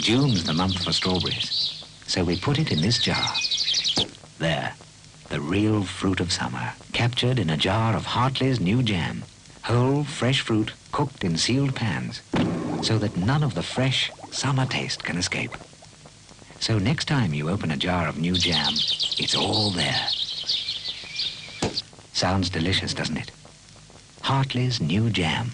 June's the month for strawberries, so we put it in this jar. There, the real fruit of summer, captured in a jar of Hartley's new jam. Whole, fresh fruit, cooked in sealed pans, so that none of the fresh, summer taste can escape. So next time you open a jar of new jam, it's all there. Sounds delicious, doesn't it? Hartley's new jam.